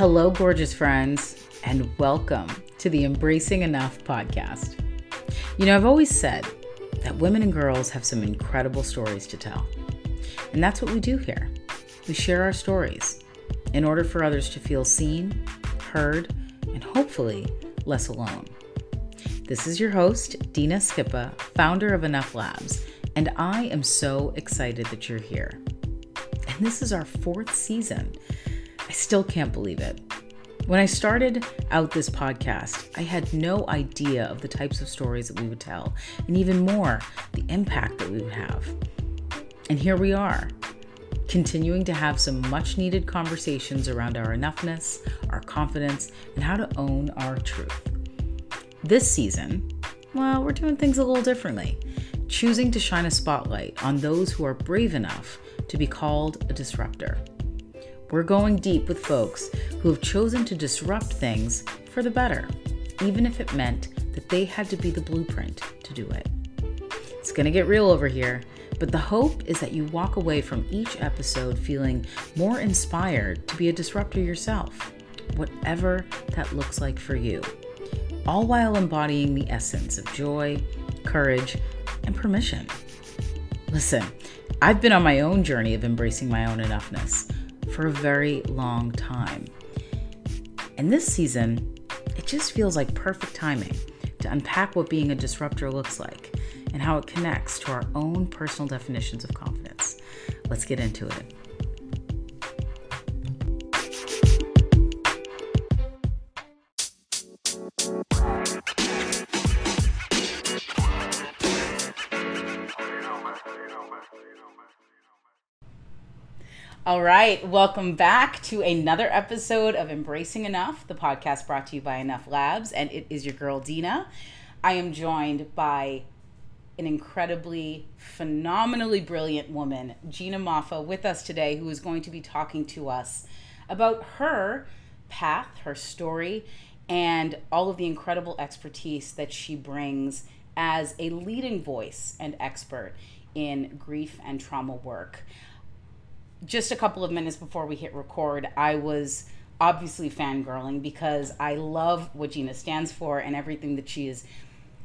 Hello, gorgeous friends, and welcome to the Embracing Enough podcast. You know, I've always said that women and girls have some incredible stories to tell. And that's what we do here. We share our stories in order for others to feel seen, heard, and hopefully less alone. This is your host, Dina Skippa, founder of Enough Labs, and I am so excited that you're here. And this is our 4th season. I still can't believe it. When I started out this podcast, I had no idea of the types of stories that we would tell, and even more, the impact that we would have. And here we are, continuing to have some much needed conversations around our enoughness, our confidence, and how to own our truth. This season, well, we're doing things a little differently, choosing to shine a spotlight on those who are brave enough to be called a disruptor. We're going deep with folks who have chosen to disrupt things for the better, even if it meant that they had to be the blueprint to do it. It's going to get real over here, but the hope is that you walk away from each episode feeling more inspired to be a disruptor yourself, whatever that looks like for you, all while embodying the essence of joy, courage, and permission. Listen, I've been on my own journey of embracing my own enoughness for a very long time. And this season, it just feels like perfect timing to unpack what being a disruptor looks like and how it connects to our own personal definitions of confidence. Let's get into it. All right, welcome back to another episode of Embracing Enough, the podcast brought to you by Enough Labs, and it is your girl, Dina. I am joined by an incredibly, phenomenally brilliant woman, Gina Moffa, with us today, who is going to be talking to us about her path, her story, and all of the incredible expertise that she brings as a leading voice and expert in grief and trauma work. Just a couple of minutes before we hit record, I was obviously fangirling because I love what Gina stands for and everything that she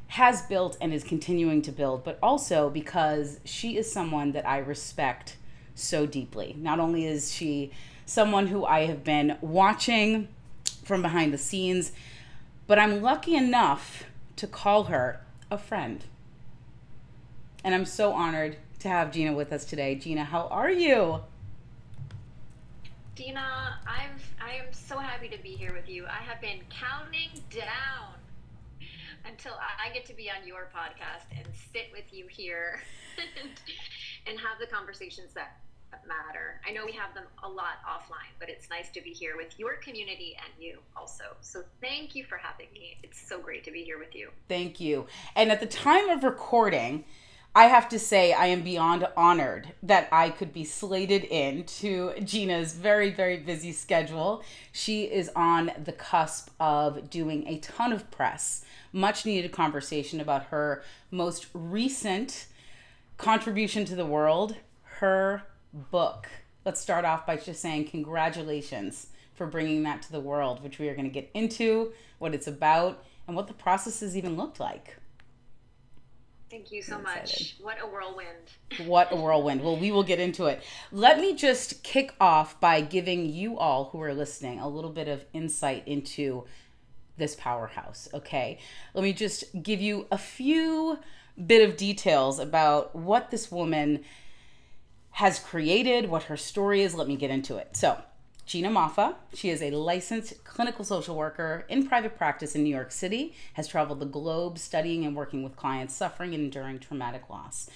has built and is continuing to build, but also because she is someone that I respect so deeply. Not only is she someone who I have been watching from behind the scenes, but I'm lucky enough to call her a friend. And I'm so honored to have Gina with us today. Gina, how are you? Dina, I am so happy to be here with you. I have been counting down until I get to be on your podcast and sit with you here and have the conversations that matter. I know we have them a lot offline, but it's nice to be here with your community and you also. So thank you for having me. It's so great to be here with you. Thank you. And at the time of recording, I have to say I am beyond honored that I could be slated into Gina's very, very busy schedule. She is on the cusp of doing a ton of press, much needed conversation about her most recent contribution to the world, her book. Let's start off by just saying congratulations for bringing that to the world, which we are going to get into, what it's about, and what the process has even looked like. Thank you so much. What a whirlwind. What a whirlwind. Well, we will get into it. Let me just kick off by giving you all who are listening a little bit of insight into this powerhouse, okay? Let me just give you a few bit of details about what this woman has created, what her story is. Let me get into it. So, Gina Moffa, she is a licensed clinical social worker in private practice in New York City, has traveled the globe studying and working with clients suffering and enduring traumatic loss.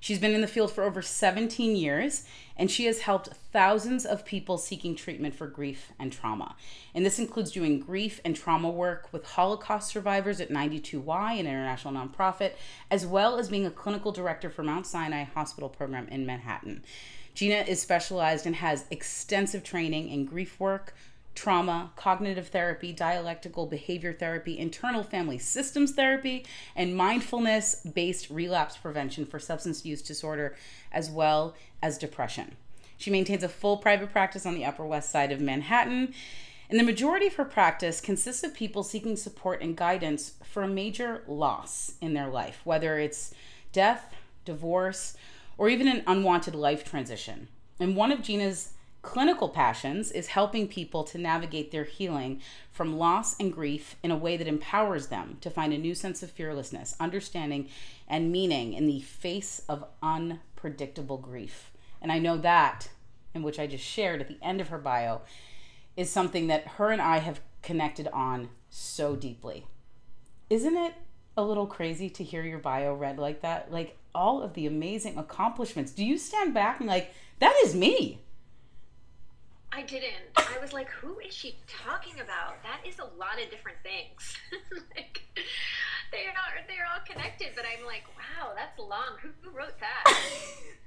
She's been in the field for over 17 years, and she has helped thousands of people seeking treatment for grief and trauma. And this includes doing grief and trauma work with Holocaust survivors at 92Y, an international nonprofit, as well as being a clinical director for Mount Sinai Hospital program in Manhattan. Gina is specialized and has extensive training in grief work, trauma, cognitive therapy, dialectical behavior therapy, internal family systems therapy, and mindfulness-based relapse prevention for substance use disorder, as well as depression. She maintains a full private practice on the Upper West Side of Manhattan, And the majority of her practice consists of people seeking support and guidance for a major loss in their life, whether it's death, divorce, or even an unwanted life transition. And one of Gina's clinical passions is helping people to navigate their healing from loss and grief in a way that empowers them to find a new sense of fearlessness, understanding, and meaning in the face of unpredictable grief. And I know that, and which I just shared at the end of her bio, is something that her and I have connected on so deeply. Isn't it a little crazy to hear your bio read like that? Like, all of the amazing accomplishments. Do you stand back and like, that is me? I didn't. I was like, who is she talking about? That is a lot of different things. Like, they're all connected, but I'm like, wow, that's long. Who wrote that?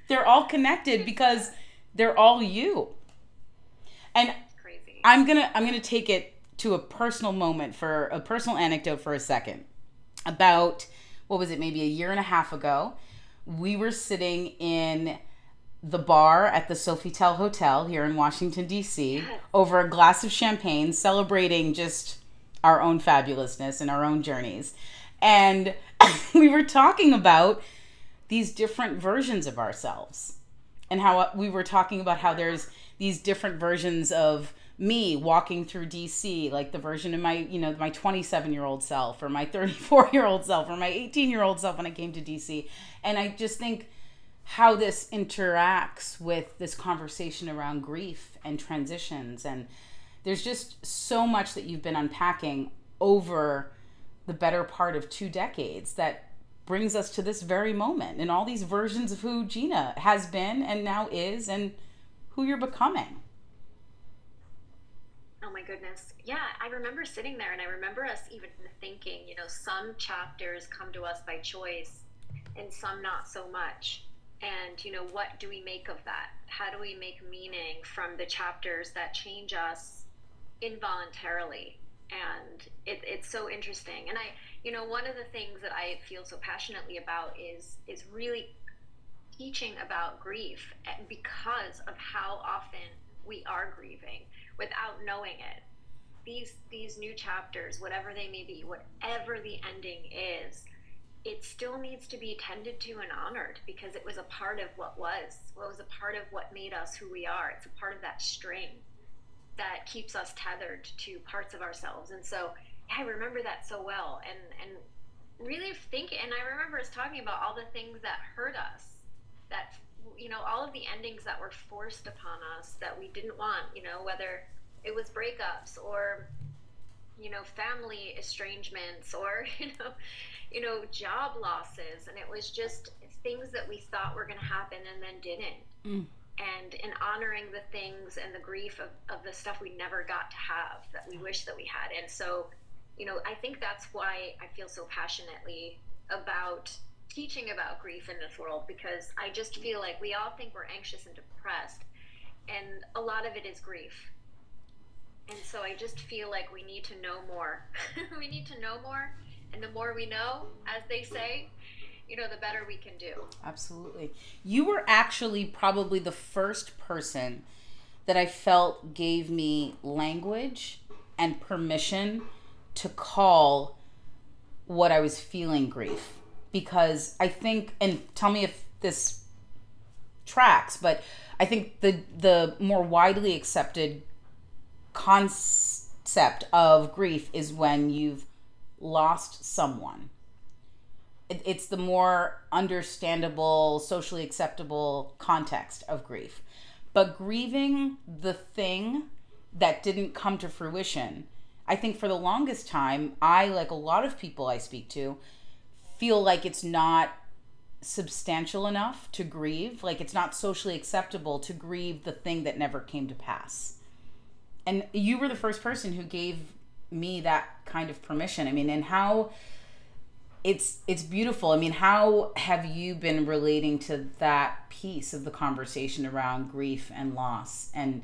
They're all connected because they're all you. And crazy. I'm gonna take it to a personal moment, for a personal anecdote for a second. About, what was it, maybe a year and a half ago, we were sitting in the bar at the Sofitel Hotel here in Washington, D.C., over a glass of champagne, celebrating just our own fabulousness and our own journeys. And we were talking about these different versions of ourselves, and how we were talking about how there's these different versions of me walking through DC, like the version of my, my 27-year-old self, or my 34-year-old self, or my 18-year-old self when I came to DC. And I just think how this interacts with this conversation around grief and transitions. And there's just so much that you've been unpacking over the better part of 2 decades that brings us to this very moment and all these versions of who Gina has been and now is and who you're becoming. Oh my goodness. Yeah, I remember sitting there, and I remember us even thinking, some chapters come to us by choice and some not so much. And, what do we make of that? How do we make meaning from the chapters that change us involuntarily? And it's so interesting. And I, one of the things that I feel so passionately about is really teaching about grief, because of how often we are grieving without knowing it. These new chapters, whatever they may be, whatever the ending is, it still needs to be tended to and honored, because it was a part of what was. Well, it was a part of what made us who we are. It's a part of that string that keeps us tethered to parts of ourselves. And so I remember that so well, and really thinking, and I remember us talking about all the things that hurt us, that all of the endings that were forced upon us that we didn't want, whether it was breakups or, family estrangements or, job losses. And it was just things that we thought were going to happen and then didn't. Mm. And in honoring the things and the grief of the stuff we never got to have that we wish that we had. And so, I think that's why I feel so passionately about teaching about grief in this world, because I just feel like we all think we're anxious and depressed, and a lot of it is grief. And so I just feel like we need to know more. We need to know more, and the more we know, as they say, the better we can do. Absolutely. You were actually probably the first person that I felt gave me language and permission to call what I was feeling grief. Because I think, and tell me if this tracks, but I think the more widely accepted concept of grief is when you've lost someone. It's the more understandable, socially acceptable context of grief. But grieving the thing that didn't come to fruition, I think for the longest time, I, like a lot of people I speak to, feel like it's not substantial enough to grieve, like it's not socially acceptable to grieve the thing that never came to pass. And you were the first person who gave me that kind of permission. I mean, and how it's beautiful. I mean, how have you been relating to that piece of the conversation around grief and loss? And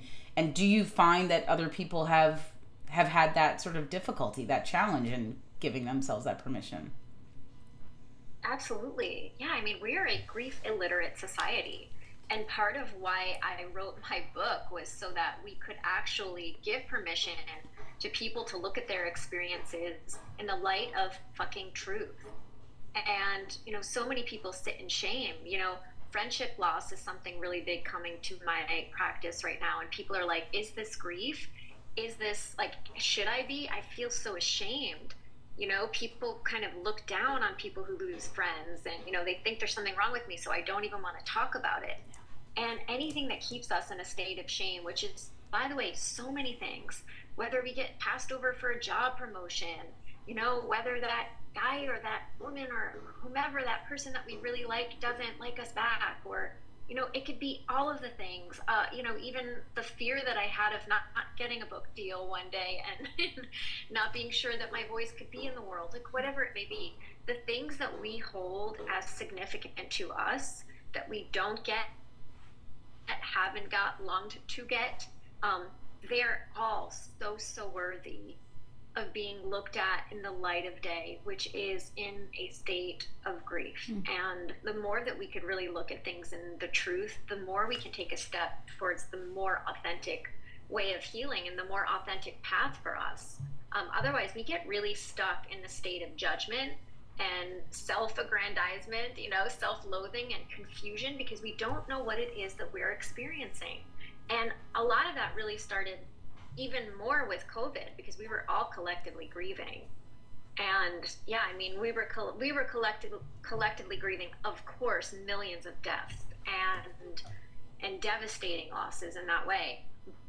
do you find that other people have had that sort of difficulty, that challenge in giving themselves that permission? Absolutely. Yeah, I mean, we're a grief illiterate society. And part of why I wrote my book was so that we could actually give permission to people to look at their experiences in the light of fucking truth. And, you know, so many people sit in shame. You know, friendship loss is something really big coming to my practice right now. And people are like, is this grief? Is this, like, should I be? I feel so ashamed. You know, people kind of look down on people who lose friends, and, you know, they think there's something wrong with me, so I don't even want to talk about it. And anything that keeps us in a state of shame, which is, by the way, so many things, whether we get passed over for a job promotion, you know, whether that guy or that woman or whomever, that person that we really like, doesn't like us back, or, you know, it could be all of the things, you know, even the fear that I had of not getting a book deal one day and not being sure that my voice could be in the world, like whatever it may be, the things that we hold as significant to us that we don't get, that haven't got, longed to get, they're all so worthy of being looked at in the light of day, which is in a state of grief. Mm-hmm. And the more that we could really look at things in the truth, the more we can take a step towards the more authentic way of healing and the more authentic path for us. Otherwise, we get really stuck in the state of judgment and self-aggrandizement, you know, self-loathing and confusion, because we don't know what it is that we're experiencing. And a lot of that really started even more with COVID, because we were all collectively grieving. And yeah, I mean, we were collectively grieving, of course, millions of deaths and devastating losses in that way.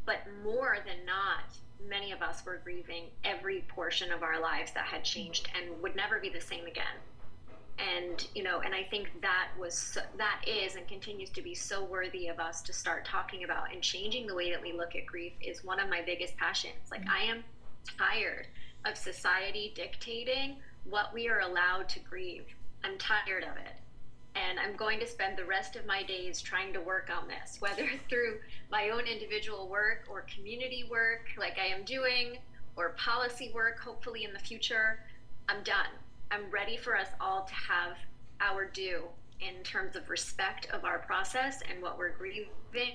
But more than not, many of us were grieving every portion of our lives that had changed and would never be the same again. And, you know, and I think that was, that is and continues to be so worthy of us to start talking about, and changing the way that we look at grief is one of my biggest passions. Like, mm-hmm. I am tired of society dictating what we are allowed to grieve. I'm tired of it. And I'm going to spend the rest of my days trying to work on this, whether through my own individual work or community work like I am doing, or policy work, hopefully in the future. I'm done. I'm ready for us all to have our due in terms of respect of our process and what we're grieving.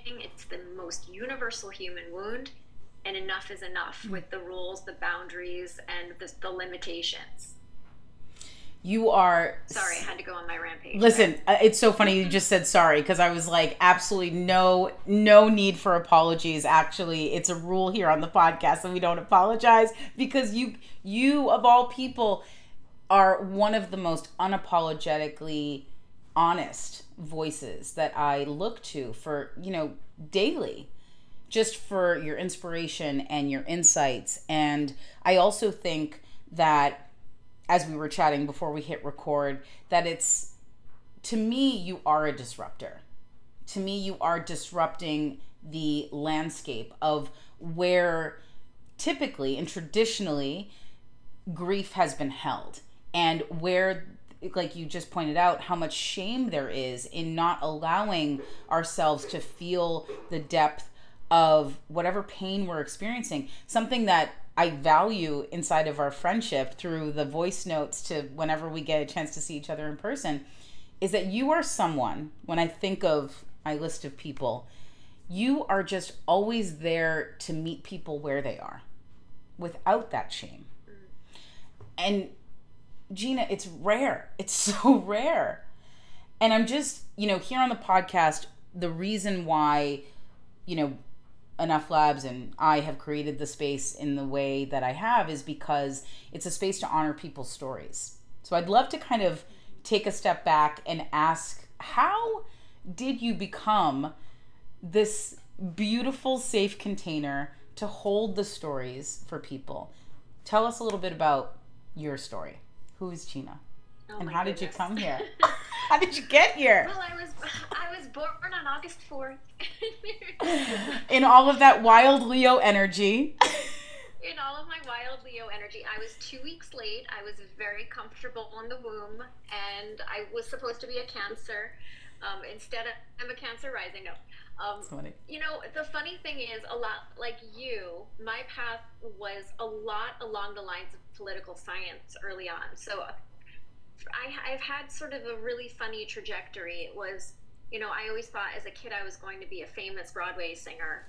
It's the most universal human wound, and enough is enough with the rules, the boundaries, and the limitations. You are... Sorry, I had to go on my rampage. Listen, it's so funny you just said sorry, because I was like, absolutely no need for apologies. Actually, it's a rule here on the podcast that we don't apologize, because you of all people are one of the most unapologetically honest voices that I look to for, you know, daily, just for your inspiration and your insights. And I also think that, as we were chatting before we hit record, that it's, to me, you are a disruptor. To me, you are disrupting the landscape of where typically and traditionally grief has been held, and where, like you just pointed out, how much shame there is in not allowing ourselves to feel the depth of whatever pain we're experiencing. Something that I value inside of our friendship, through the voice notes to whenever we get a chance to see each other in person, is that you are someone, when I think of my list of people, you are just always there to meet people where they are without that shame. And Gina, it's rare. It's so rare. And I'm just, you know, here on the podcast, the reason why, you know, Enough Labs and I have created the space in the way that I have is because it's a space to honor people's stories. So I'd love to kind of take a step back and ask, how did you become this beautiful, safe container to hold the stories for people? Tell us a little bit about your story. Who is Gina? And how did you come here? How did you get here? Well, I was born on August 4th. In all of that wild Leo energy. In all of my wild Leo energy. I was 2 weeks late. I was very comfortable in the womb, and I was supposed to be a Cancer. Instead, I'm a Cancer rising. No. You know, the funny thing is, a lot like you, my path was a lot along the lines of political science early on. So I've had sort of a really funny trajectory. It was you know, I always thought as a kid I was going to be a famous Broadway singer.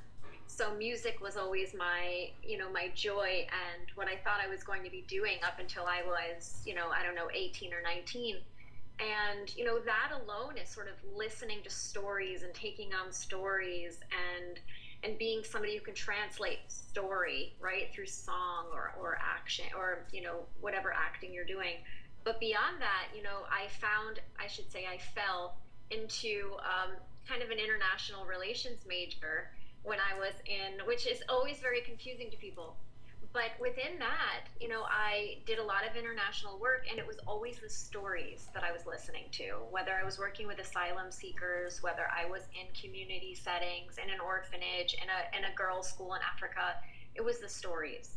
So music was always my, you know, my joy and what I thought I was going to be doing up until I was, you know, I don't know, 18 or 19. And, you know, that alone is sort of listening to stories and taking on stories and being somebody who can translate story, right, through song or action or, you know, whatever acting you're doing. But beyond that, you know, I fell into kind of an international relations major when I was in, which is always very confusing to people. But within that, you know, I did a lot of international work, and it was always the stories that I was listening to, whether I was working with asylum seekers, whether I was in community settings, in an orphanage, in a girls' school in Africa. It was the stories.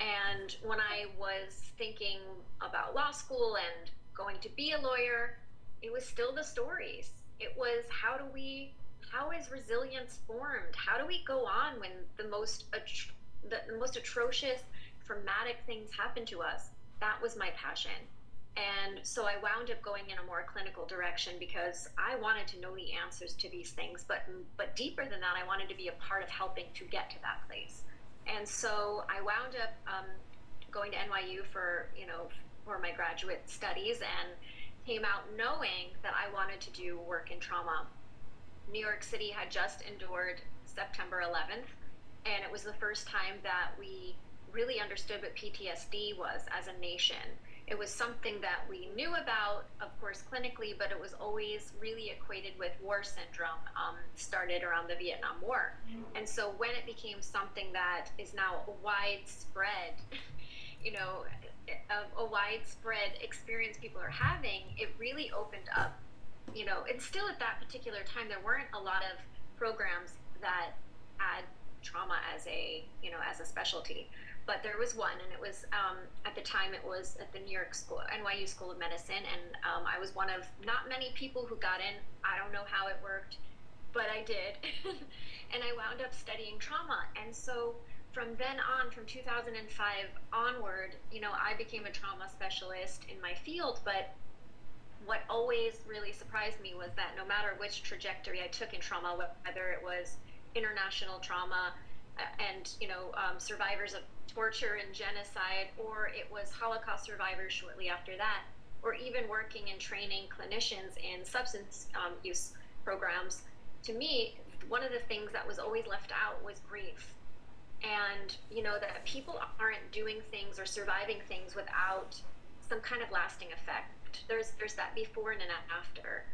And when I was thinking about law school and going to be a lawyer, it was still the stories. It was how is resilience formed? How do we go on when the most atrocious, traumatic things happen to us? That was my passion. And so I wound up going in a more clinical direction because I wanted to know the answers to these things, but deeper than that, I wanted to be a part of helping to get to that place. And so I wound up going to NYU for my graduate studies, and came out knowing that I wanted to do work in trauma. New York City had just endured September 11th. And it was the first time that we really understood what PTSD was as a nation. It was something that we knew about, of course, clinically, but it was always really equated with war syndrome, started around the Vietnam War. And so when it became something that is now widespread, you know, a widespread experience people are having, it really opened up, you know, and still at that particular time, there weren't a lot of programs that had trauma as a, you know, as a specialty, but there was one, and it was at the time it was at the NYU School of Medicine, and I was one of not many people who got in. I don't know how it worked, but I did. And I wound up studying trauma. And so from then on, from 2005 onward, you know, I became a trauma specialist in my field. But what always really surprised me was that no matter which trajectory I took in trauma, whether it was international trauma and, you know, survivors of torture and genocide, or it was Holocaust survivors shortly after that, or even working and training clinicians in substance use programs, to me, one of the things that was always left out was grief. And, you know, that people aren't doing things or surviving things without some kind of lasting effect. There's that before and an after.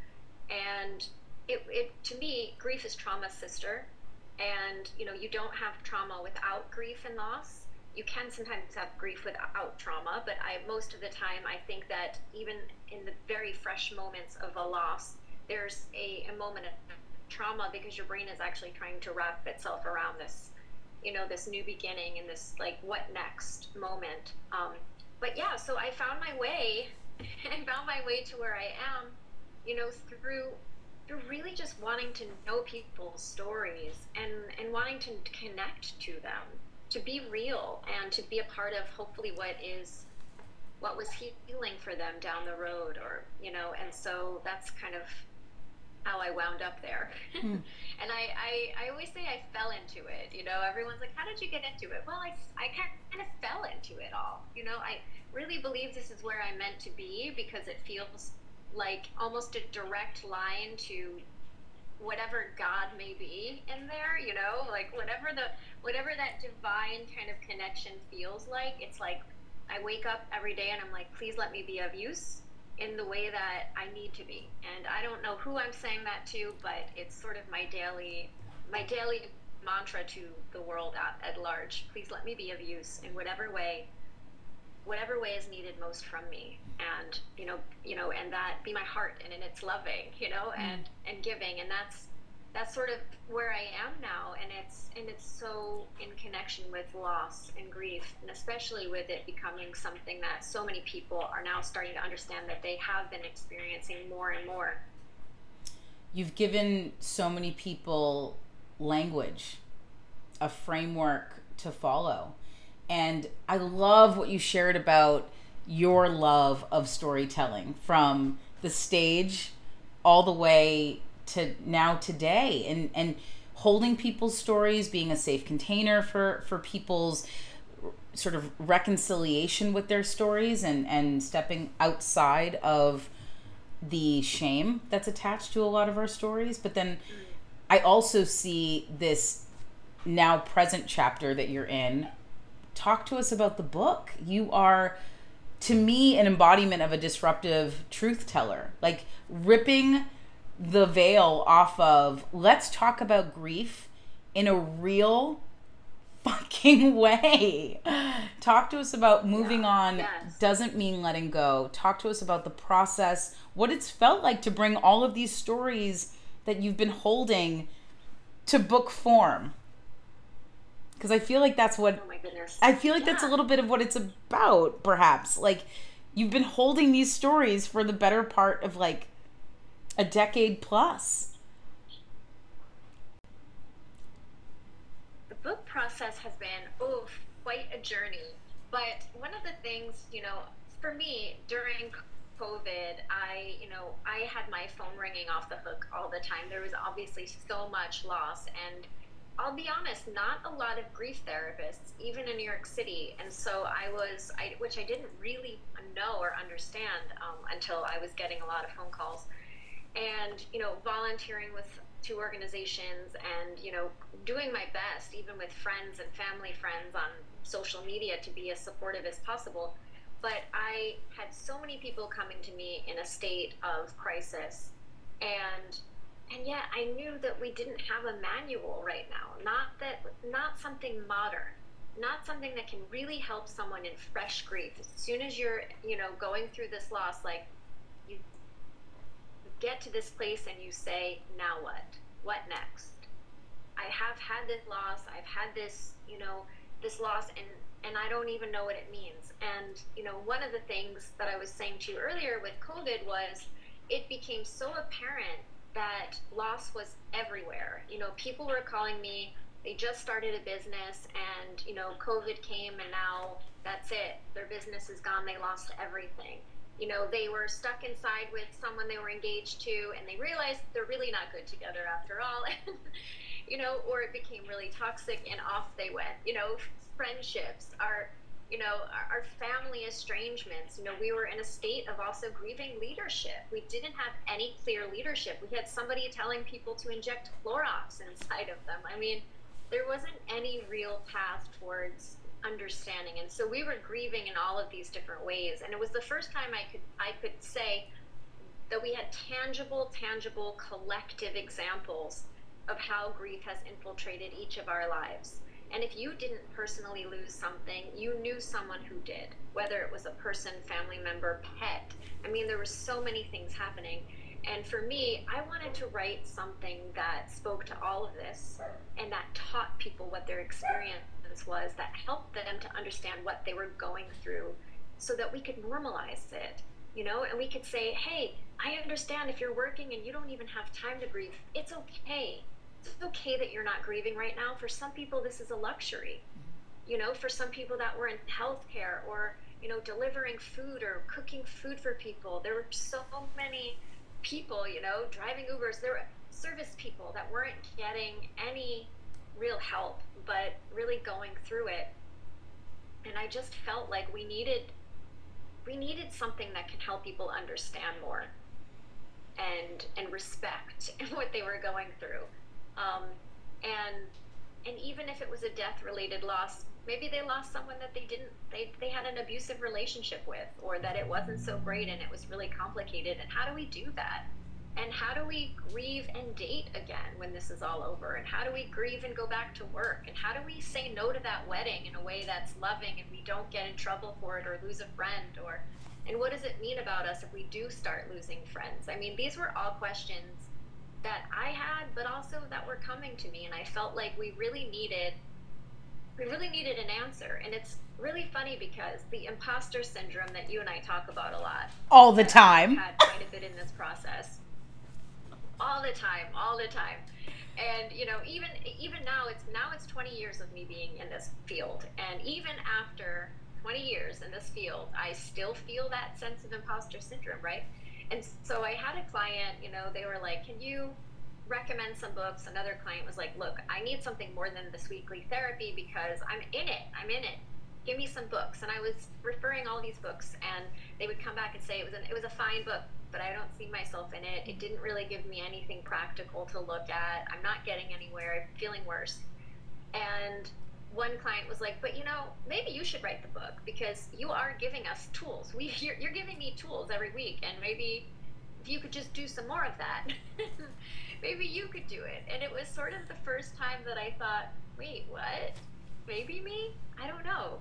And it to me, grief is trauma's sister. And, you know, you don't have trauma without grief and loss. You can sometimes have grief without trauma, but most of the time, I think that even in the very fresh moments of a loss, there's a moment of trauma because your brain is actually trying to wrap itself around this, you know, this new beginning and this, like, what next moment. But yeah, so I found my way, to where I am, you know, through really just wanting to know people's stories and wanting to connect to them, to be real and to be a part of hopefully what was healing for them down the road, or, you know, and so that's kind of how I wound up there. And I always say I fell into it, you know, everyone's like, how did you get into it? Well, I kind of fell into it all, you know. I really believe this is where I'm meant to be because it feels like almost a direct line to whatever God may be in there, you know, like whatever that divine kind of connection feels like. It's like I wake up every day and I'm like, please let me be of use in the way that I need to be. And I don't know who I'm saying that to, but it's sort of my daily mantra to the world at large. Please let me be of use in whatever way is needed most from me, and you know, and that be my heart, and it's loving, you know, and giving, and that's sort of where I am now, and it's so in connection with loss and grief, and especially with it becoming something that so many people are now starting to understand that they have been experiencing more and more. You've given so many people language, a framework to follow. And I love what you shared about your love of storytelling, from the stage all the way to now today, and holding people's stories, being a safe container for people's sort of reconciliation with their stories, and stepping outside of the shame that's attached to a lot of our stories. But then I also see this now present chapter that you're in. Talk to us about the book. You are, to me, an embodiment of a disruptive truth teller, like ripping the veil off of, let's talk about grief in a real fucking way. Talk to us about moving on. Yes. Doesn't mean letting go. Talk to us about the process, what it's felt like to bring all of these stories that you've been holding to book form. Because I feel like that's what, oh my goodness, I feel like that's a little bit of what it's about, perhaps. Like, you've been holding these stories for the better part of like a decade plus. The book process has been, quite a journey. But one of the things, you know, for me during COVID, I had my phone ringing off the hook all the time. There was obviously so much loss, and I'll be honest, not a lot of grief therapists, even in New York City. And so which I didn't really know or understand until I was getting a lot of phone calls, and, you know, volunteering with two organizations, and, you know, doing my best, even with friends and family friends on social media, to be as supportive as possible. But I had so many people coming to me in a state of crisis, and yet I knew that we didn't have a manual right now, not something modern, not something that can really help someone in fresh grief. As soon as you're, you know, going through this loss, like, you get to this place and you say, now what next? I have had this loss, I've had this, you know, this loss, and I don't even know what it means. And, you know, one of the things that I was saying to you earlier with COVID was, it became so apparent that loss was everywhere. You know, people were calling me, they just started a business, and, you know, COVID came, and now that's it, their business is gone, they lost everything. You know, they were stuck inside with someone they were engaged to, and they realized they're really not good together after all. You know, or it became really toxic, and off they went. You know, friendships are, you know, our family estrangements. You know, we were in a state of also grieving leadership. We didn't have any clear leadership. We had somebody telling people to inject Clorox inside of them. I mean, there wasn't any real path towards understanding. And so we were grieving in all of these different ways. And it was the first time I could say that we had tangible, collective examples of how grief has infiltrated each of our lives. And if you didn't personally lose something, you knew someone who did, whether it was a person, family member, pet. I mean, there were so many things happening. And for me, I wanted to write something that spoke to all of this, and that taught people what their experience was, that helped them to understand what they were going through, so that we could normalize it, you know, and we could say, hey, I understand if you're working and you don't even have time to grieve. It's okay. It's okay that you're not grieving right now. For some people, this is a luxury. You know, for some people that were in healthcare, or, you know, delivering food or cooking food for people. There were so many people, you know, driving Ubers. There were service people that weren't getting any real help, but really going through it. And I just felt like we needed something that can help people understand more and respect what they were going through. And even if it was a death-related loss, maybe they lost someone that they had an abusive relationship with, or that it wasn't so great and it was really complicated. And how do we do that? And how do we grieve and date again when this is all over? And how do we grieve and go back to work? And how do we say no to that wedding in a way that's loving, and we don't get in trouble for it or lose a friend? Or, and what does it mean about us if we do start losing friends? I mean, these were all questions that I had, but also that were coming to me, and I felt like we really needed an answer. And it's really funny because the imposter syndrome that you and I talk about a lot all the time, I've had quite a bit in this process, all the time. And, you know, even now it's 20 years of me being in this field, and even after 20 years in this field, I still feel that sense of imposter syndrome, right? And so I had a client, you know, they were like, can you recommend some books. Another client was like, look, I need something more than this weekly therapy because I'm in it. Give me some books. And I was referring all these books, and they would come back and say it was a fine book, but I don't see myself in it. It didn't really give me anything practical to look at. I'm not getting anywhere. I'm feeling worse. And one client was like, but you know, maybe you should write the book because you are giving us tools. You're giving me tools every week, and maybe if you could just do some more of that, maybe you could do it. And it was sort of the first time that I thought, wait, what? Maybe me? I don't know.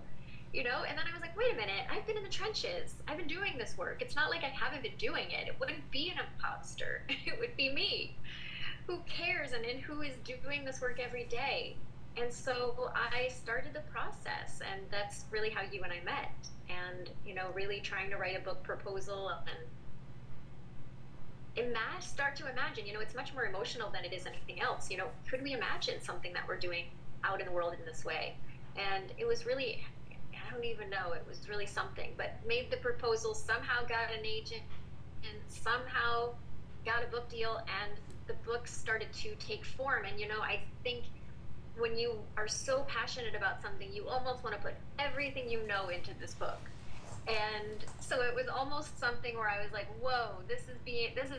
You know, and then I was like, wait a minute, I've been in the trenches. I've been doing this work. It's not like I haven't been doing it. It wouldn't be an imposter. It would be me. Who cares and who is doing this work every day? And so I started the process, and that's really how you and I met. And, you know, really trying to write a book proposal and start to imagine, you know, it's much more emotional than it is anything else. You know, could we imagine something that we're doing out in the world in this way? And it was really, I don't even know, it was really something, but made the proposal, somehow got an agent, and somehow got a book deal, and the book started to take form. And, you know, I think when you are so passionate about something, you almost want to put everything you know into this book. And so it was almost something where I was like, whoa, this is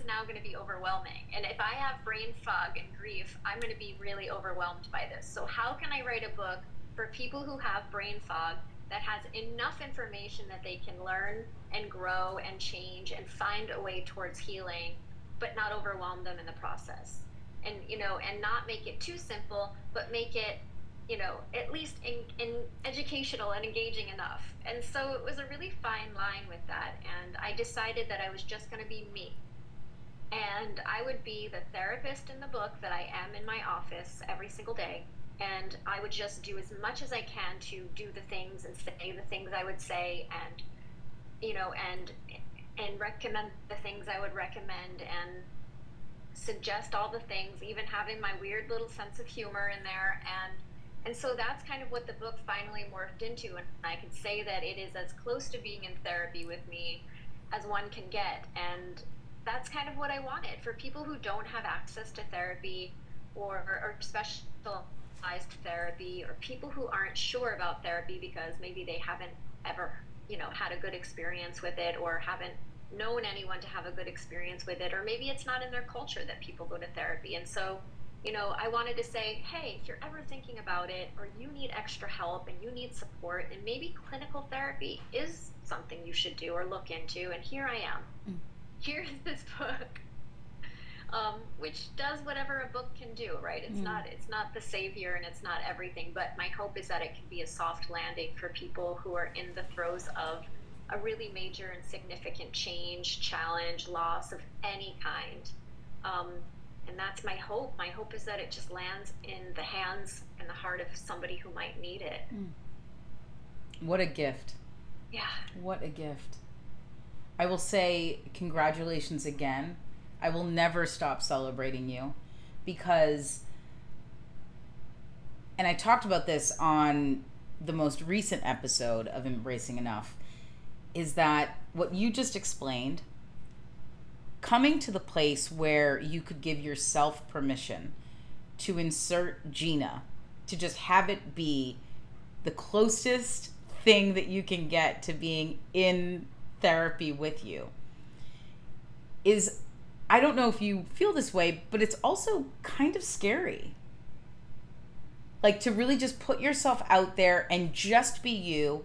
now going to be overwhelming. And if I have brain fog and grief, I'm going to be really overwhelmed by this. So how can I write a book for people who have brain fog that has enough information that they can learn and grow and change and find a way towards healing, but not overwhelm them in the process? And, you know, and not make it too simple, but make it, you know, at least in educational and engaging enough. And so it was a really fine line with that. And I decided that I was just going to be me. And I would be the therapist in the book that I am in my office every single day. And I would just do as much as I can to do the things and say the things I would say, and, you know, and recommend the things I would recommend, and suggest all the things, even having my weird little sense of humor in there. And so that's kind of what the book finally morphed into. And I can say that it is as close to being in therapy with me as one can get. And that's kind of what I wanted for people who don't have access to therapy or specialized therapy, or people who aren't sure about therapy because maybe they haven't ever, you know, had a good experience with it, or haven't known anyone to have a good experience with it, or maybe it's not in their culture that people go to therapy. And so, you know, I wanted to say, hey, if you're ever thinking about it, or you need extra help and you need support, and maybe clinical therapy is something you should do or look into, and here I am. Here's this book, which does whatever a book can do, right? It's not the savior, and it's not everything, but my hope is that it can be a soft landing for people who are in the throes of a really major and significant change, challenge, loss of any kind. And that's my hope. My hope is that it just lands in the hands and the heart of somebody who might need it. What a gift. Yeah. What a gift. I will say congratulations again. I will never stop celebrating you because, and I talked about this on the most recent episode of Embracing Enough, is that what you just explained, coming to the place where you could give yourself permission to insert Gina, to just have it be the closest thing that you can get to being in therapy with you, is, I don't know if you feel this way, but it's also kind of scary. Like, to really just put yourself out there and just be you.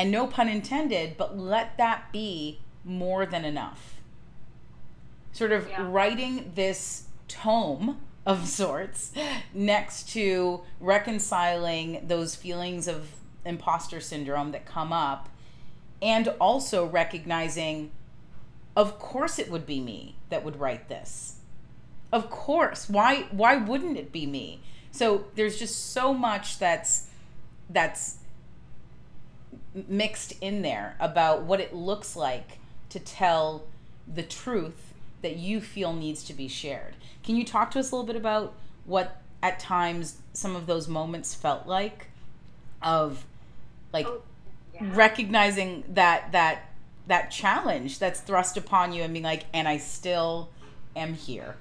And no pun intended, but let that be more than enough. Sort of writing this tome of sorts next to reconciling those feelings of imposter syndrome that come up, and also recognizing, of course it would be me that would write this. Of course. Why wouldn't it be me? So there's just so much that's mixed in there about what it looks like to tell the truth that you feel needs to be shared. Can you talk to us a little bit about what at times some of those moments felt like, of like recognizing that challenge that's thrust upon you and being like, and I still am here?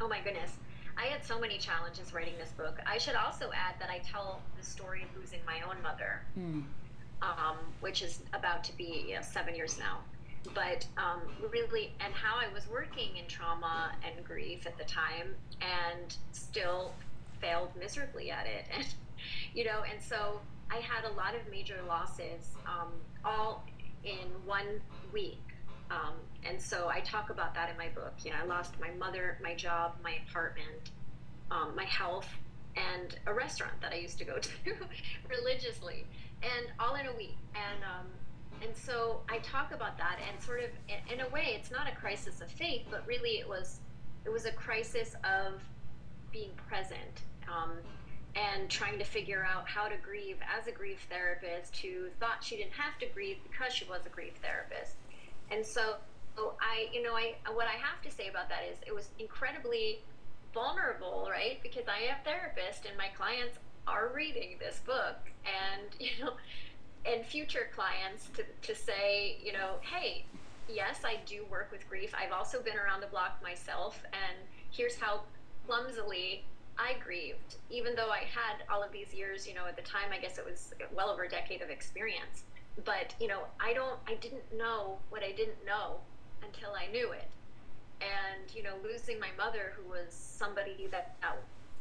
Oh my goodness. I had so many challenges writing this book. I should also add that I tell the story of losing my own mother, which is about to be 7 years now. But really, and how I was working in trauma and grief at the time and still failed miserably at it. And, you know, and so I had a lot of major losses all in 1 week. And so I talk about that in my book. You know, I lost my mother, my job, my apartment, my health, and a restaurant that I used to go to religiously, and all in a week. And so I talk about that, and sort of, in a way, it's not a crisis of faith, but really it was a crisis of being present, and trying to figure out how to grieve as a grief therapist who thought she didn't have to grieve because she was a grief therapist. And so what I have to say about that is it was incredibly vulnerable, right? Because I am a therapist and my clients are reading this book, and, you know, and future clients to say, you know, hey, yes, I do work with grief. I've also been around the block myself, and here's how clumsily I grieved, even though I had all of these years, you know, at the time, I guess it was well over a decade of experience. But, you know, I didn't know what I didn't know until I knew it. And, you know, losing my mother, who was somebody that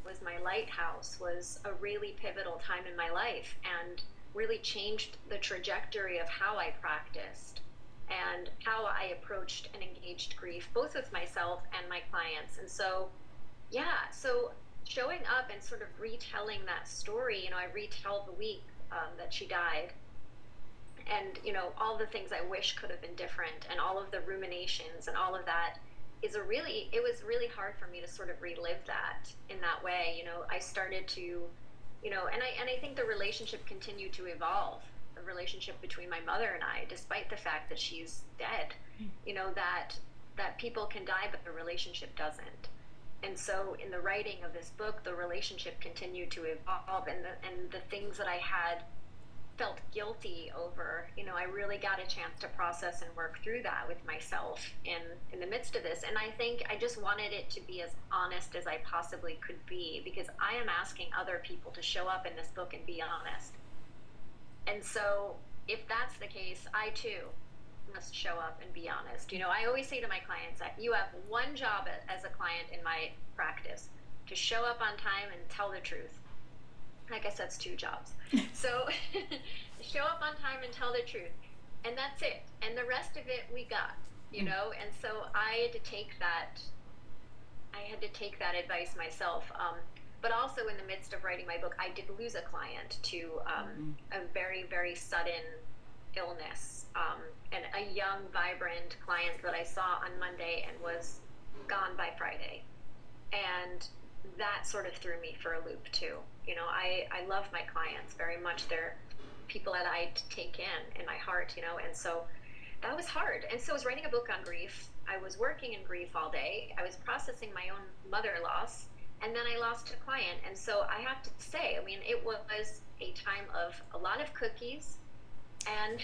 was my lighthouse, was a really pivotal time in my life, and really changed the trajectory of how I practiced and how I approached and engaged grief, both with myself and my clients. And so, yeah, so showing up and sort of retelling that story, you know, I retell the week that she died, and, you know, all the things I wish could have been different, and all of the ruminations and all of that it was really hard for me to sort of relive that in that way. You know, I started to, you know, and I think the relationship continued to evolve, the relationship between my mother and I, despite the fact that she's dead, you know, that people can die, but the relationship doesn't. And so in the writing of this book, the relationship continued to evolve, and the things that I had felt guilty over, you know, I really got a chance to process and work through that with myself in the midst of this. And I think I just wanted it to be as honest as I possibly could be, because I am asking other people to show up in this book and be honest. And so if that's the case, I too must show up and be honest. You know, I always say to my clients that you have one job as a client in my practice, to show up on time and tell the truth. I guess that's two jobs. So show up on time and tell the truth, and that's it. And the rest of it we got, you know. And so I had to take that advice myself. But also in the midst of writing my book, I did lose a client to a very, very sudden illness, and a young, vibrant client that I saw on Monday and was gone by Friday. And that sort of threw me for a loop too. You know, I love my clients very much. They're people that I take in my heart, you know, and so that was hard. And so I was writing a book on grief. I was working in grief all day. I was processing my own mother loss, and then I lost a client. And so I have to say, I mean, it was a time of a lot of cookies and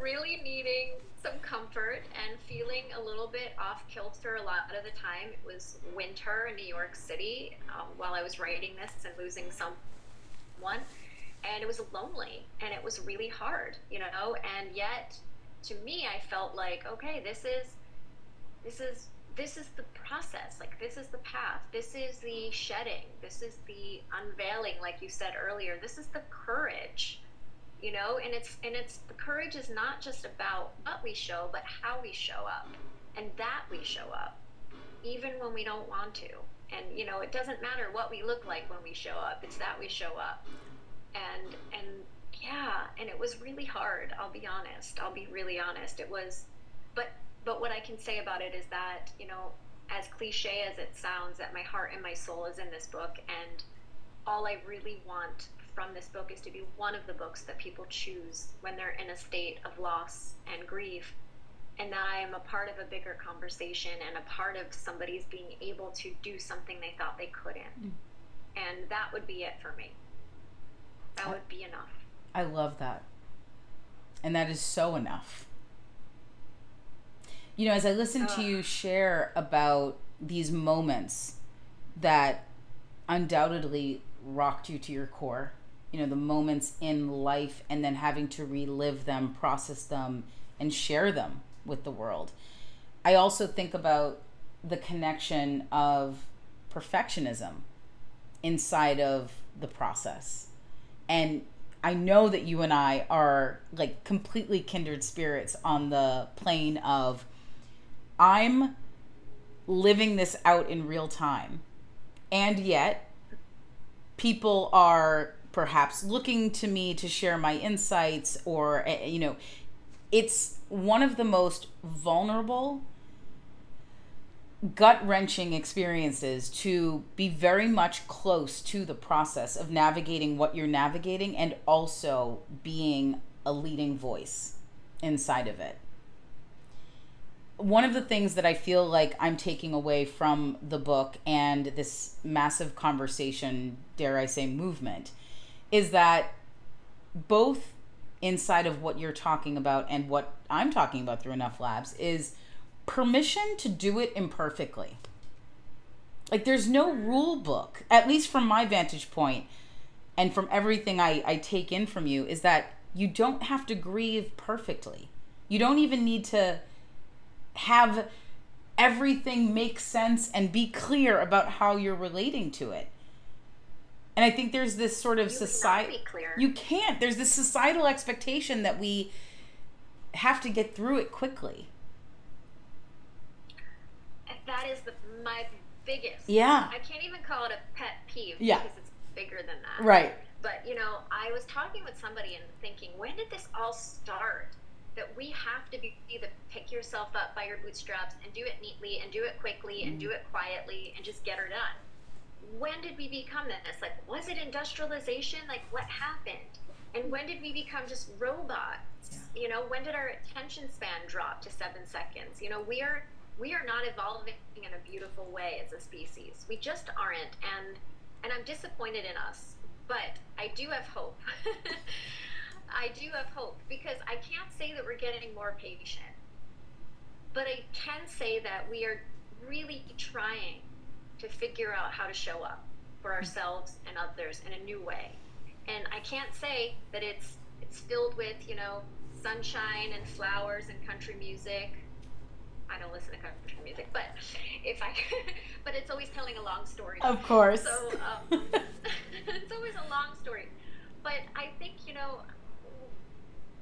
really needing some comfort and feeling a little bit off kilter a lot of the time. It was winter in New York City while I was writing this and losing someone, and it was lonely and it was really hard, you know. And yet, to me, I felt like, okay, this is the process, like this is the path, this is the shedding, this is the unveiling, like you said earlier, this is the courage. You know, and it's the courage is not just about what we show, but how we show up, and that we show up even when we don't want to. And, you know, it doesn't matter what we look like when we show up, it's that we show up. And yeah, and it was really hard. I'll be really honest. It was, but what I can say about it is that, you know, as cliche as it sounds, that my heart and my soul is in this book, and all I really want from this book is to be one of the books that people choose when they're in a state of loss and grief, and that I am a part of a bigger conversation and a part of somebody's being able to do something they thought they couldn't. And that would be it for me. That would be enough. I love that. And that is so enough. You know, as I listen to you share about these moments that undoubtedly rocked you to your core, you know, the moments in life, and then having to relive them, process them, and share them with the world. I also think about the connection of perfectionism inside of the process. And I know that you and I are like completely kindred spirits on the plane of, I'm living this out in real time, and yet people are perhaps looking to me to share my insights, or, you know, it's one of the most vulnerable, gut-wrenching experiences to be very much close to the process of navigating what you're navigating, and also being a leading voice inside of it. One of the things that I feel like I'm taking away from the book and this massive conversation, dare I say movement, is that both inside of what you're talking about and what I'm talking about through Enough Labs is permission to do it imperfectly. Like, there's no rule book, at least from my vantage point, and from everything I take in from you, is that you don't have to grieve perfectly. You don't even need to have everything make sense and be clear about how you're relating to it. And I think there's this sort of society, you can't, there's this societal expectation that we have to get through it quickly. That is my biggest. Yeah. I can't even call it a pet peeve, yeah, because it's bigger than that. Right. But, you know, I was talking with somebody and thinking, when did this all start? That we have to be the pick yourself up by your bootstraps and do it neatly and do it quickly and do it quietly and just get her done. When did we become this? Like, was it industrialization? Like, what happened? And when did we become just robots? Yeah. You know, when did our attention span drop to 7 seconds? You know, we are not evolving in a beautiful way as a species. We just aren't, and I'm disappointed in us, but I do have hope. I do have hope, because I can't say that we're getting more patient, but I can say that we are really trying to figure out how to show up for ourselves and others in a new way. And I can't say that it's filled with, you know, sunshine and flowers and country music. I don't listen to country music, but if I, but it's always telling a long story. Of course. So it's always a long story. But I think, you know,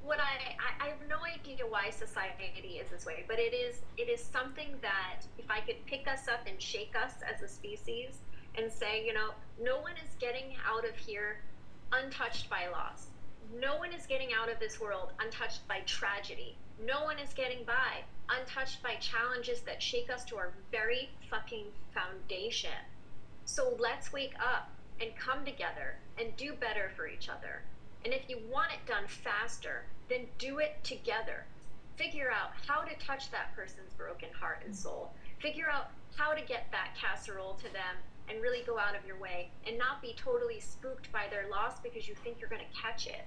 what I have no idea why society is this way, but it is something that if I could pick us up and shake us as a species and say, you know, no one is getting out of here untouched by loss. No one is getting out of this world untouched by tragedy. No one is getting by untouched by challenges that shake us to our very fucking foundation. So let's wake up and come together and do better for each other. And if you want it done faster, then do it together. Figure out how to touch that person's broken heart and soul. Figure out how to get that casserole to them and really go out of your way and not be totally spooked by their loss because you think you're going to catch it.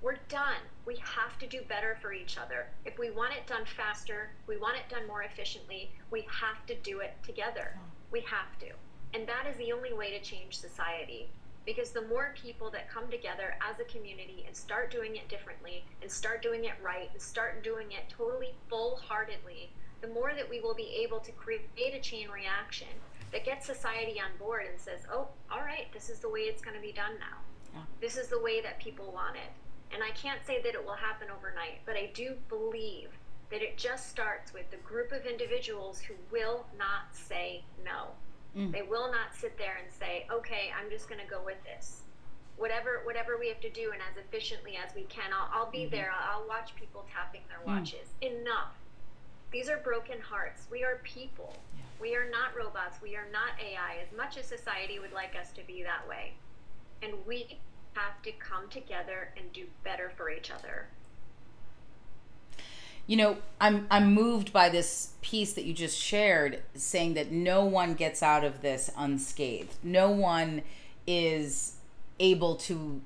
We're done. We have to do better for each other. If we want it done faster, we want it done more efficiently, we have to do it together. We have to. And that is the only way to change society. Because the more people that come together as a community and start doing it differently and start doing it right and start doing it totally full-heartedly, the more that we will be able to create a chain reaction that gets society on board and says, oh, all right, this is the way it's going to be done now. Yeah. This is the way that people want it. And I can't say that it will happen overnight, but I do believe that it just starts with the group of individuals who will not say no. They will not sit there and say, okay, I'm just going to go with this. Whatever we have to do, and as efficiently as we can, I'll be there. I'll watch people tapping their watches. Enough. These are broken hearts. We are people. Yeah. We are not robots. We are not AI, as much as society would like us to be that way. And we have to come together and do better for each other. You know, I'm moved by this piece that you just shared, saying that no one gets out of this unscathed. No one is able to,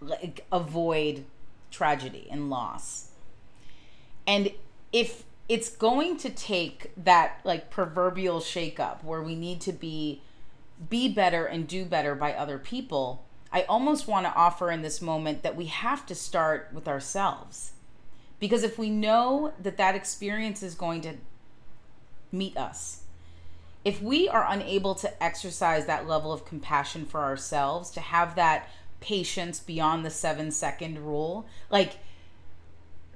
like, avoid tragedy and loss. And if it's going to take that like proverbial shakeup where we need to be better and do better by other people. I almost want to offer in this moment that we have to start with ourselves, because if we know that that experience is going to meet us, if we are unable to exercise that level of compassion for ourselves, to have that patience beyond the 7-second rule, like,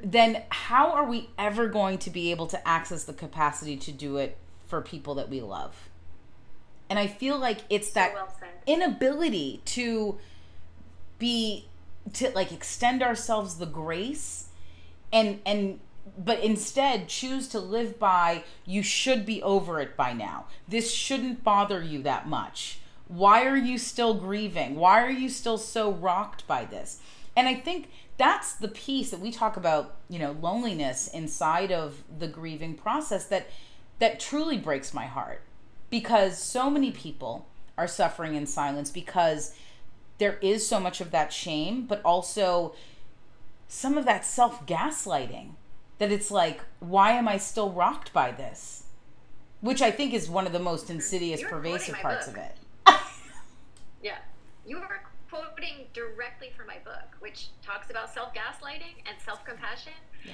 then how are we ever going to be able to access the capacity to do it for people that we love? And I feel like it's that inability to like extend ourselves the grace but instead choose to live by, you should be over it by now. This shouldn't bother you that much. Why are you still grieving? Why are you still so rocked by this? And I think that's the piece that we talk about, you know, loneliness inside of the grieving process that truly breaks my heart, because so many people are suffering in silence because there is so much of that shame, but also some of that self-gaslighting that it's like, why am I still rocked by this? Which I think is one of the most insidious, pervasive parts of it. Yeah. You are quoting directly from my book, which talks about self-gaslighting and self-compassion. Yeah.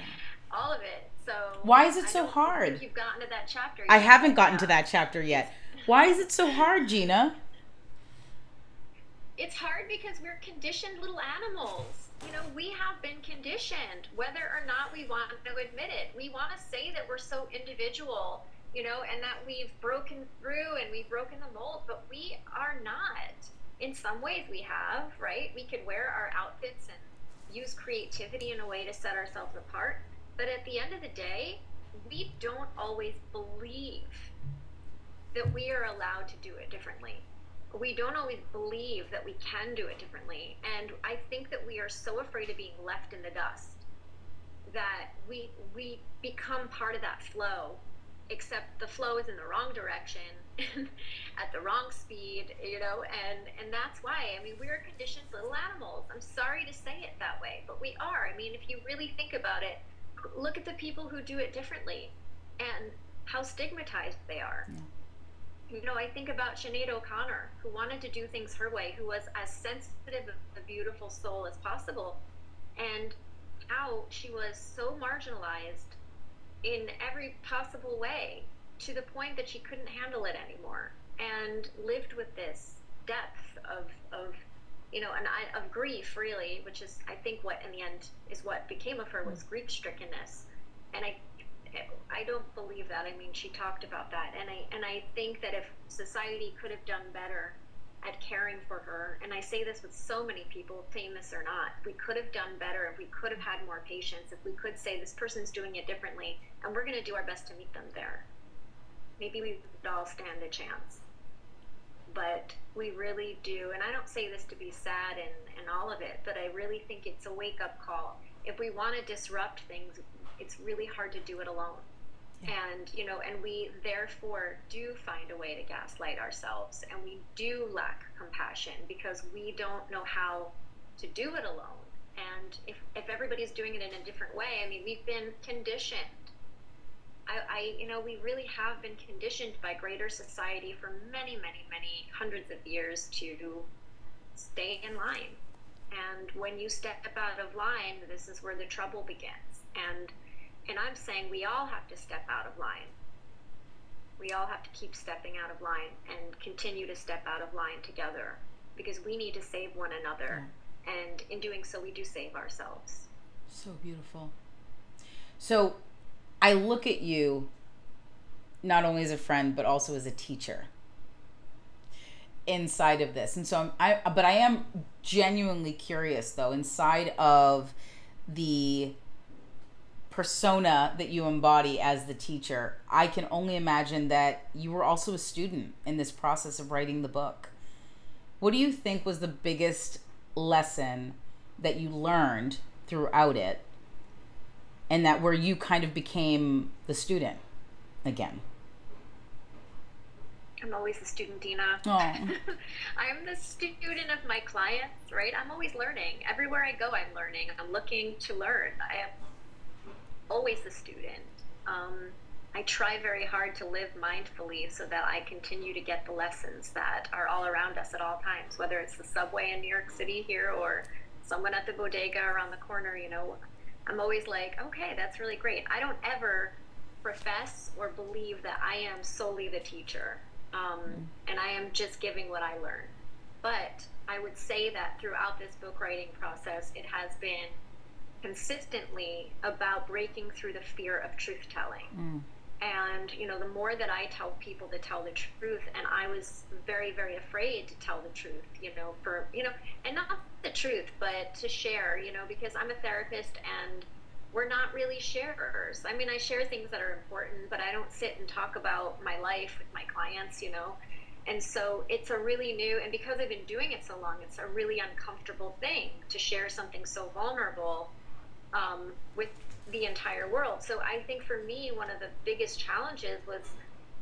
All of it. So why is it so hard? You've gotten to that chapter. I haven't gotten to that chapter yet. Why is it so hard, Gina? It's hard because we're conditioned little animals. You know, we have been conditioned, whether or not we want to admit it. We want to say that we're so individual, you know, and that we've broken through and we've broken the mold, but we are not. In some ways we have, right? We could wear our outfits and use creativity in a way to set ourselves apart. But at the end of the day, we don't always believe that we are allowed to do it differently. We don't always believe that we can do it differently. And I think that we are so afraid of being left in the dust that we become part of that flow, except the flow is in the wrong direction at the wrong speed, you know, and that's why, I mean, we're conditioned little animals. I'm sorry to say it that way, but we are. I mean, if you really think about it, look at the people who do it differently and how stigmatized they are. Yeah. You know, I think about Sinead O'Connor, who wanted to do things her way, who was as sensitive a beautiful soul as possible, and how she was so marginalized in every possible way to the point that she couldn't handle it anymore, and lived with this depth of you know, of grief, really, which is, I think, what in the end is what became of her, was grief-strickenness. And I don't believe that. I mean, she talked about that, and I think that if society could have done better at caring for her, and I say this with so many people, famous or not, we could have done better if we could have had more patience, if we could say this person's doing it differently, and we're going to do our best to meet them there. Maybe we would all stand a chance. But we really do, and I don't say this to be sad and all of it, but I really think it's a wake-up call. If we want to disrupt things, it's really hard to do it alone. Yeah. And, you know, and we therefore do find a way to gaslight ourselves, and we do lack compassion because we don't know how to do it alone. And if everybody's doing it in a different way, I mean, we've been conditioned. You know, we really have been conditioned by greater society for many, many, many hundreds of years to stay in line. And when you step out of line, this is where the trouble begins. And I'm saying we all have to step out of line. We all have to keep stepping out of line and continue to step out of line together, because we need to save one another. Yeah. And in doing so, we do save ourselves. So beautiful. So I look at you not only as a friend, but also as a teacher inside of this. And so I am genuinely curious, though, inside of the persona that you embody as the teacher, I can only imagine that you were also a student in this process of writing the book. What do you think was the biggest lesson that you learned throughout it, and that where you kind of became the student again? I'm always the student, Dina. I'm the student of my clients, right? I'm always learning. Everywhere I go, I'm learning. I'm looking to learn. I am always the student. I try very hard to live mindfully so that I continue to get the lessons that are all around us at all times, whether it's the subway in New York City here or someone at the bodega around the corner. You know, I'm always like, okay, that's really great. I don't ever profess or believe that I am solely the teacher, and I am just giving what I learn. But I would say that throughout this book writing process, it has been consistently about breaking through the fear of truth-telling. And, you know, the more that I tell people to tell the truth, and I was very, very afraid to tell the truth, you know, for, you know, and not the truth, but to share, you know, because I'm a therapist and we're not really sharers. I mean, I share things that are important, but I don't sit and talk about my life with my clients, you know. And so it's a really new, and because I've been doing it so long, it's a really uncomfortable thing to share something so vulnerable with the entire world. So I think for me, one of the biggest challenges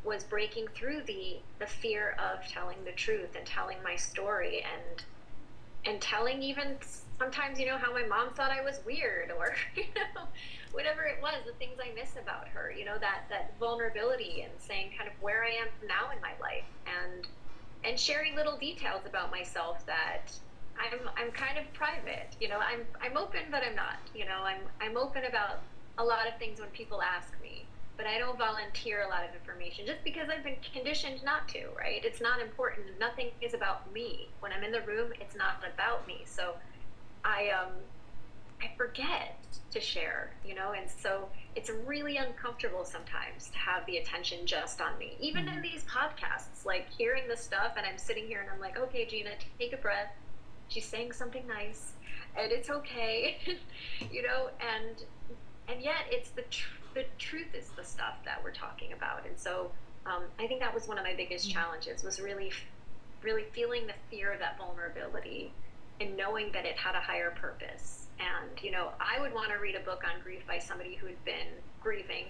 was breaking through the fear of telling the truth and telling my story, and telling even sometimes, you know, how my mom thought I was weird, or, you know, whatever it was, the things I miss about her, you know, that vulnerability, and saying kind of where I am now in my life, and sharing little details about myself that I'm kind of private, you know. I'm open, but I'm not, you know. I'm open about a lot of things when people ask me, but I don't volunteer a lot of information just because I've been conditioned not to, right? It's not important. Nothing is about me. When I'm in the room, it's not about me. So I forget to share, you know, and so it's really uncomfortable sometimes to have the attention just on me, even in these podcasts, like hearing this stuff, and I'm sitting here and I'm like, okay, Gina, take a breath. She's saying something nice, and it's okay, you know, and yet it's the truth is the stuff that we're talking about. And so I think that was one of my biggest challenges, was really feeling the fear of that vulnerability and knowing that it had a higher purpose. And, you know, I would want to read a book on grief by somebody who had been grieving.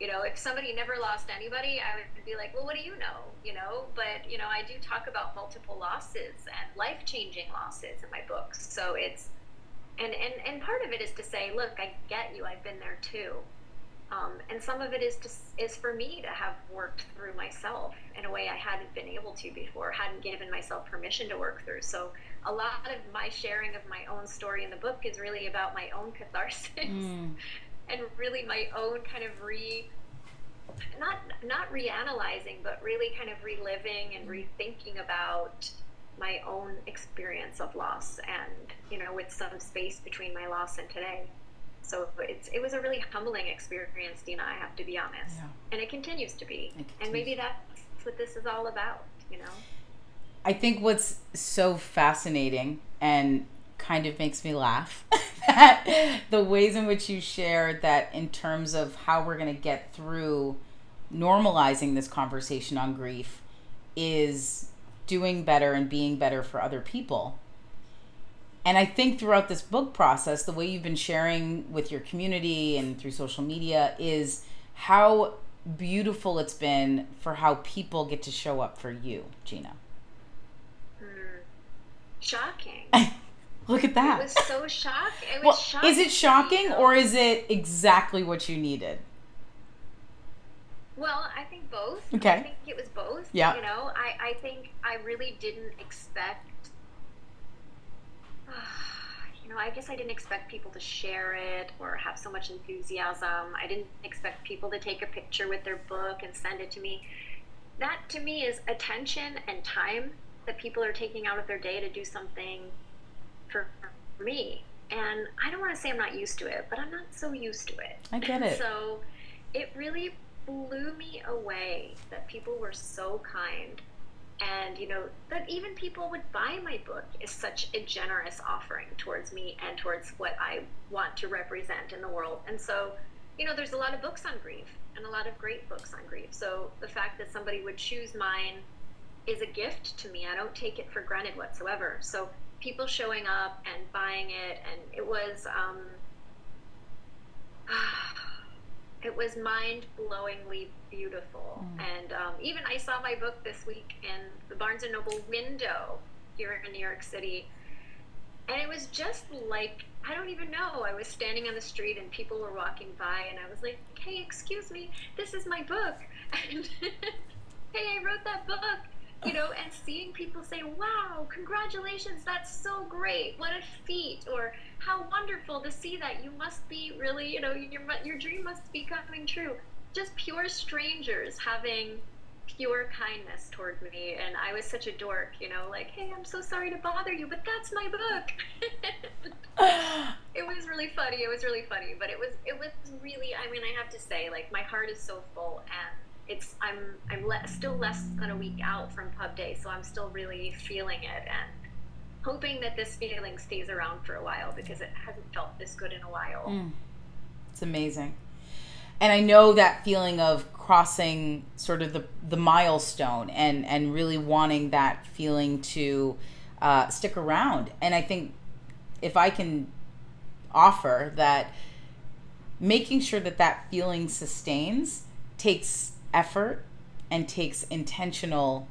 You know, if somebody never lost anybody, I would be like, well, what do you know? You know, but, you know, I do talk about multiple losses and life-changing losses in my books. So it's, and part of it is to say, look, I get you, I've been there too. And some of it is for me to have worked through myself in a way I hadn't been able to before, hadn't given myself permission to work through. So a lot of my sharing of my own story in the book is really about my own catharsis. And really my own kind of not reanalyzing, but really kind of reliving and rethinking about my own experience of loss, and, you know, with some space between my loss and today. So it was a really humbling experience, Dina, I have to be honest. Yeah. And it continues to be. And maybe that's what this is all about, you know? I think what's so fascinating and kind of makes me laugh that the ways in which you share that in terms of how we're going to get through normalizing this conversation on grief is doing better and being better for other people. And I think throughout this book process, the way you've been sharing with your community and through social media is how beautiful it's been for how people get to show up for you, Gina. Shocking. Look at that. It was so shocking. It was shocking. Is it shocking, or is it exactly what you needed? Well, I think both. Okay. I think it was both. Yeah. You know, I think I really didn't expect, you know, I guess I didn't expect people to share it or have so much enthusiasm. I didn't expect people to take a picture with their book and send it to me. That to me is attention and time that people are taking out of their day to do something for me. And I don't want to say I'm not used to it, but I'm not so used to it. I get it. So it really blew me away that people were so kind, and, you know, that even people would buy my book is such a generous offering towards me and towards what I want to represent in the world. And so, you know, there's a lot of books on grief, and a lot of great books on grief. So the fact that somebody would choose mine is a gift to me. I don't take it for granted whatsoever. So people showing up and buying it, and it was mind-blowingly beautiful. And even I saw my book this week in the Barnes & Noble window here in New York City, And it was just like, I don't even know, I was standing on the street and people were walking by and I was like, hey, excuse me, this is my book. And hey, I wrote that book. You know, and seeing people say, wow, congratulations, that's so great, what a feat, or how wonderful to see that, you must be really, you know, your dream must be coming true. Just pure strangers having pure kindness toward me, and I was such a dork, you know, like, hey, I'm so sorry to bother you, but that's my book. It was really funny, but it was really, I mean, I have to say, like, my heart is so full, and I'm still less than a week out from Pub Day, so I'm still really feeling it and hoping that this feeling stays around for a while because it hasn't felt this good in a while. It's amazing. And I know that feeling of crossing sort of the milestone and really wanting that feeling to stick around. And I think if I can offer that, making sure that that feeling sustains takes effort and takes intentional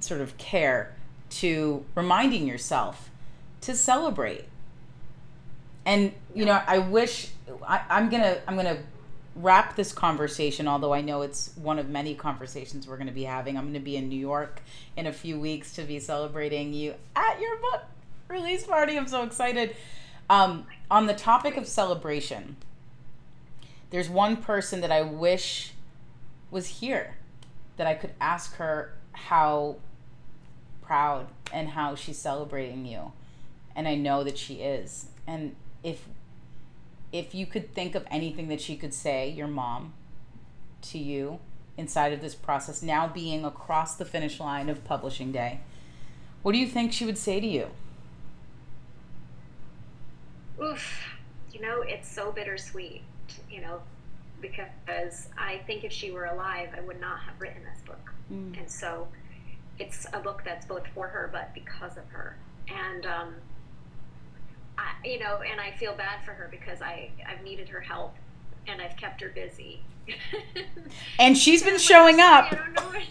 sort of care to reminding yourself to celebrate. And you know, I wish I'm gonna wrap this conversation, although I know it's one of many conversations we're gonna be having. I'm gonna be in New York in a few weeks to be celebrating you at your book release party. I'm so excited. On the topic of celebration, there's one person that I wish was here, that I could ask her how proud and how she's celebrating you. And I know that she is. And if you could think of anything that she could say, your mom, to you inside of this process, now being across the finish line of publishing day, what do you think she would say to you? Oof, you know, it's so bittersweet. You know, because I think if she were alive, I would not have written this book. And so it's a book that's both for her, but because of her. And, you know, and I feel bad for her because I've needed her help and I've kept her busy. And she's been showing up. I don't know where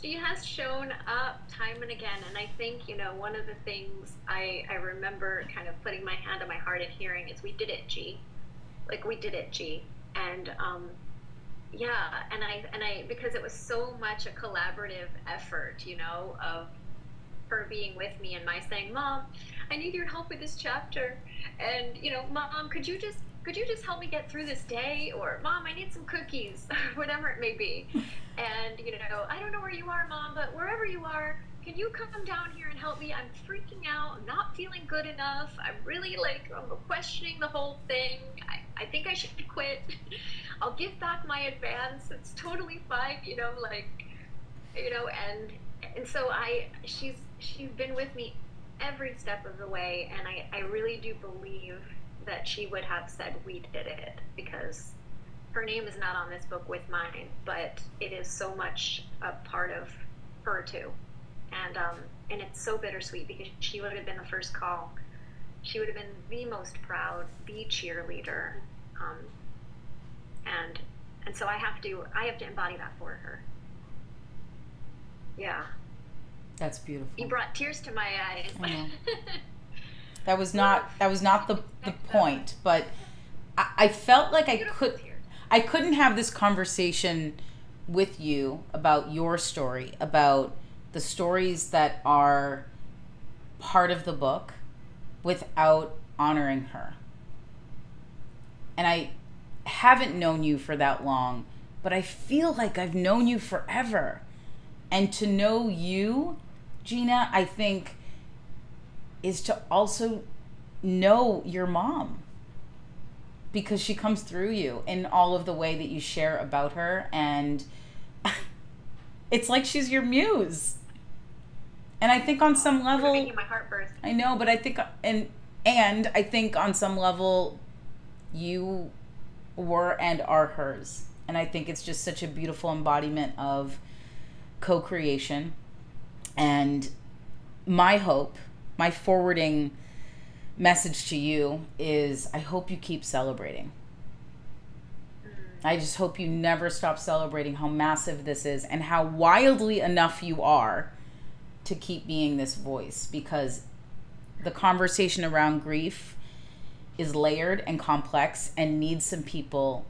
she has shown up time and again. And I think, you know, one of the things I remember kind of putting my hand on my heart and hearing is, we did it, G. Like, we did it, G. And and I because it was so much a collaborative effort, you know, of her being with me and my saying, Mom, I need your help with this chapter, and, you know, Mom, could you just help me get through this day, or Mom, I need some cookies, whatever it may be. And, you know, I don't know where you are, Mom, but wherever you are, can you come down here and help me? I'm freaking out. I'm not feeling good enough. I'm really, like, I'm questioning the whole thing. I think I should quit. I'll give back my advance. It's totally fine, you know, like, you know, and so she's been with me every step of the way, and I really do believe that she would have said, we did it, because her name is not on this book with mine, but it is so much a part of her too. And it's so bittersweet because she would have been the first call. She would have been the most proud, the cheerleader. And so I have to embody that for her. Yeah. That's beautiful. You brought tears to my eyes. I know. That was not the point, but I felt like I couldn't have this conversation with you about your story, about the stories that are part of the book, without honoring her. And I haven't known you for that long, but I feel like I've known you forever. And to know you, Gina, I think is to also know your mom, because she comes through you in all of the way that you share about her. And it's like she's your muse. And I think on some level, making my heart burst. I know, but I think, and I think on some level, you were and are hers. And I think it's just such a beautiful embodiment of co-creation. And my hope, my forwarding message to you is, I hope you keep celebrating. I just hope you never stop celebrating how massive this is and how wildly enough you are to keep being this voice, because the conversation around grief is layered and complex and needs some people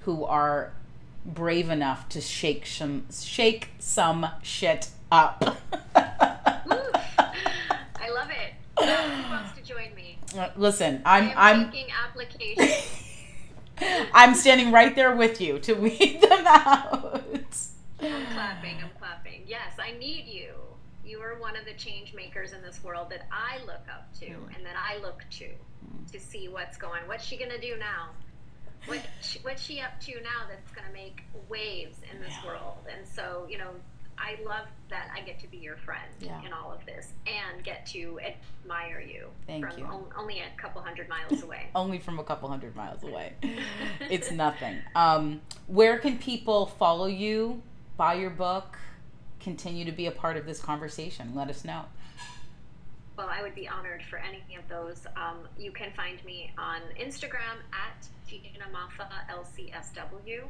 who are brave enough to shake some shit up. I love it. Who wants to join me? Listen, I'm making applications. I'm standing right there with you to weed them out. I'm clapping. Yes, I need you. You are one of the change makers in this world that I look up to and that I look to see what's going. What's she going to do now? What's she up to now that's going to make waves in this world? And so, you know, I love that I get to be your friend in all of this and get to admire you from only a couple hundred miles away. Only from a couple hundred miles away. It's nothing. Where can people follow you, buy your book, continue to be a part of this conversation? Let us know. Well, I would be honored for any of those. You can find me on Instagram at Gina Moffa LCSW.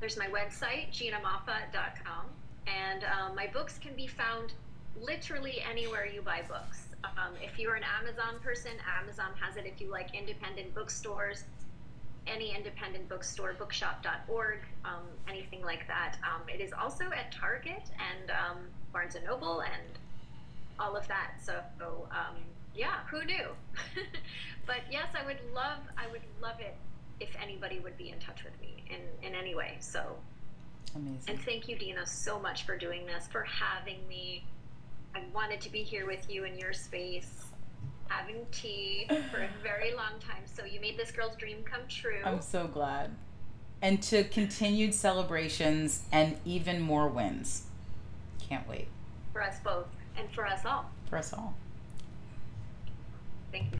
There's my website, GinaMoffa.com, and my books can be found literally anywhere you buy books. If you're an Amazon person, Amazon has it. If you like independent bookstores, any independent bookstore, bookshop.org, anything like that. It is also at Target and Barnes & Noble and all of that. So yeah, who knew? But yes, I would love it if anybody would be in touch with me in any way. So amazing. And thank you, Dina, so much for doing this, for having me. I wanted to be here with you in your space, having tea for a very long time. So you made this girl's dream come true. I'm so glad. And to continued celebrations and even more wins. Can't wait. For us both and for us all. For us all. Thank you.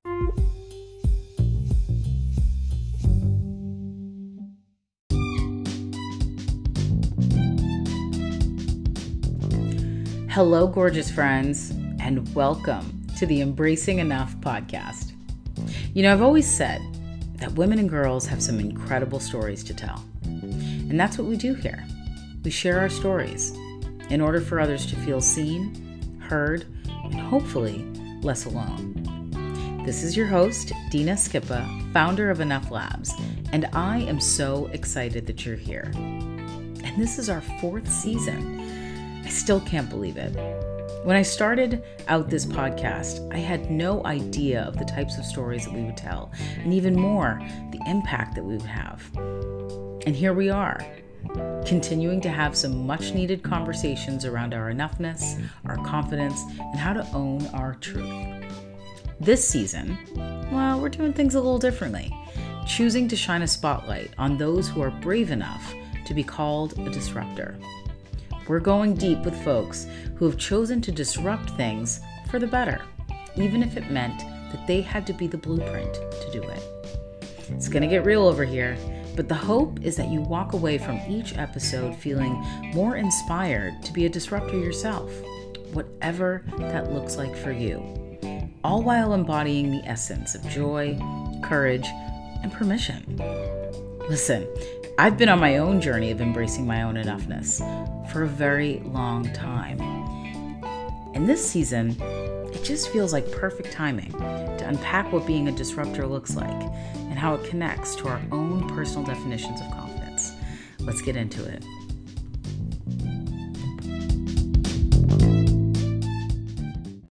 Hello, gorgeous friends, and welcome to the Embracing Enough podcast. You know, I've always said that women and girls have some incredible stories to tell. And that's what we do here. We share our stories in order for others to feel seen, heard, and hopefully less alone. This is your host, Dina Skippa, founder of Enough Labs, and I am so excited that you're here. And this is our 4th season. I still can't believe it. When I started out this podcast, I had no idea of the types of stories that we would tell, and even more, the impact that we would have. And here we are, continuing to have some much needed conversations around our enoughness, our confidence, and how to own our truth. This season, well, we're doing things a little differently, choosing to shine a spotlight on those who are brave enough to be called a disruptor. We're going deep with folks who have chosen to disrupt things for the better, even if it meant that they had to be the blueprint to do it. It's going to get real over here, but the hope is that you walk away from each episode feeling more inspired to be a disruptor yourself, whatever that looks like for you, all while embodying the essence of joy, courage, and permission. Listen, I've been on my own journey of embracing my own enoughness for a very long time. And this season, it just feels like perfect timing to unpack what being a disruptor looks like and how it connects to our own personal definitions of confidence. Let's get into it.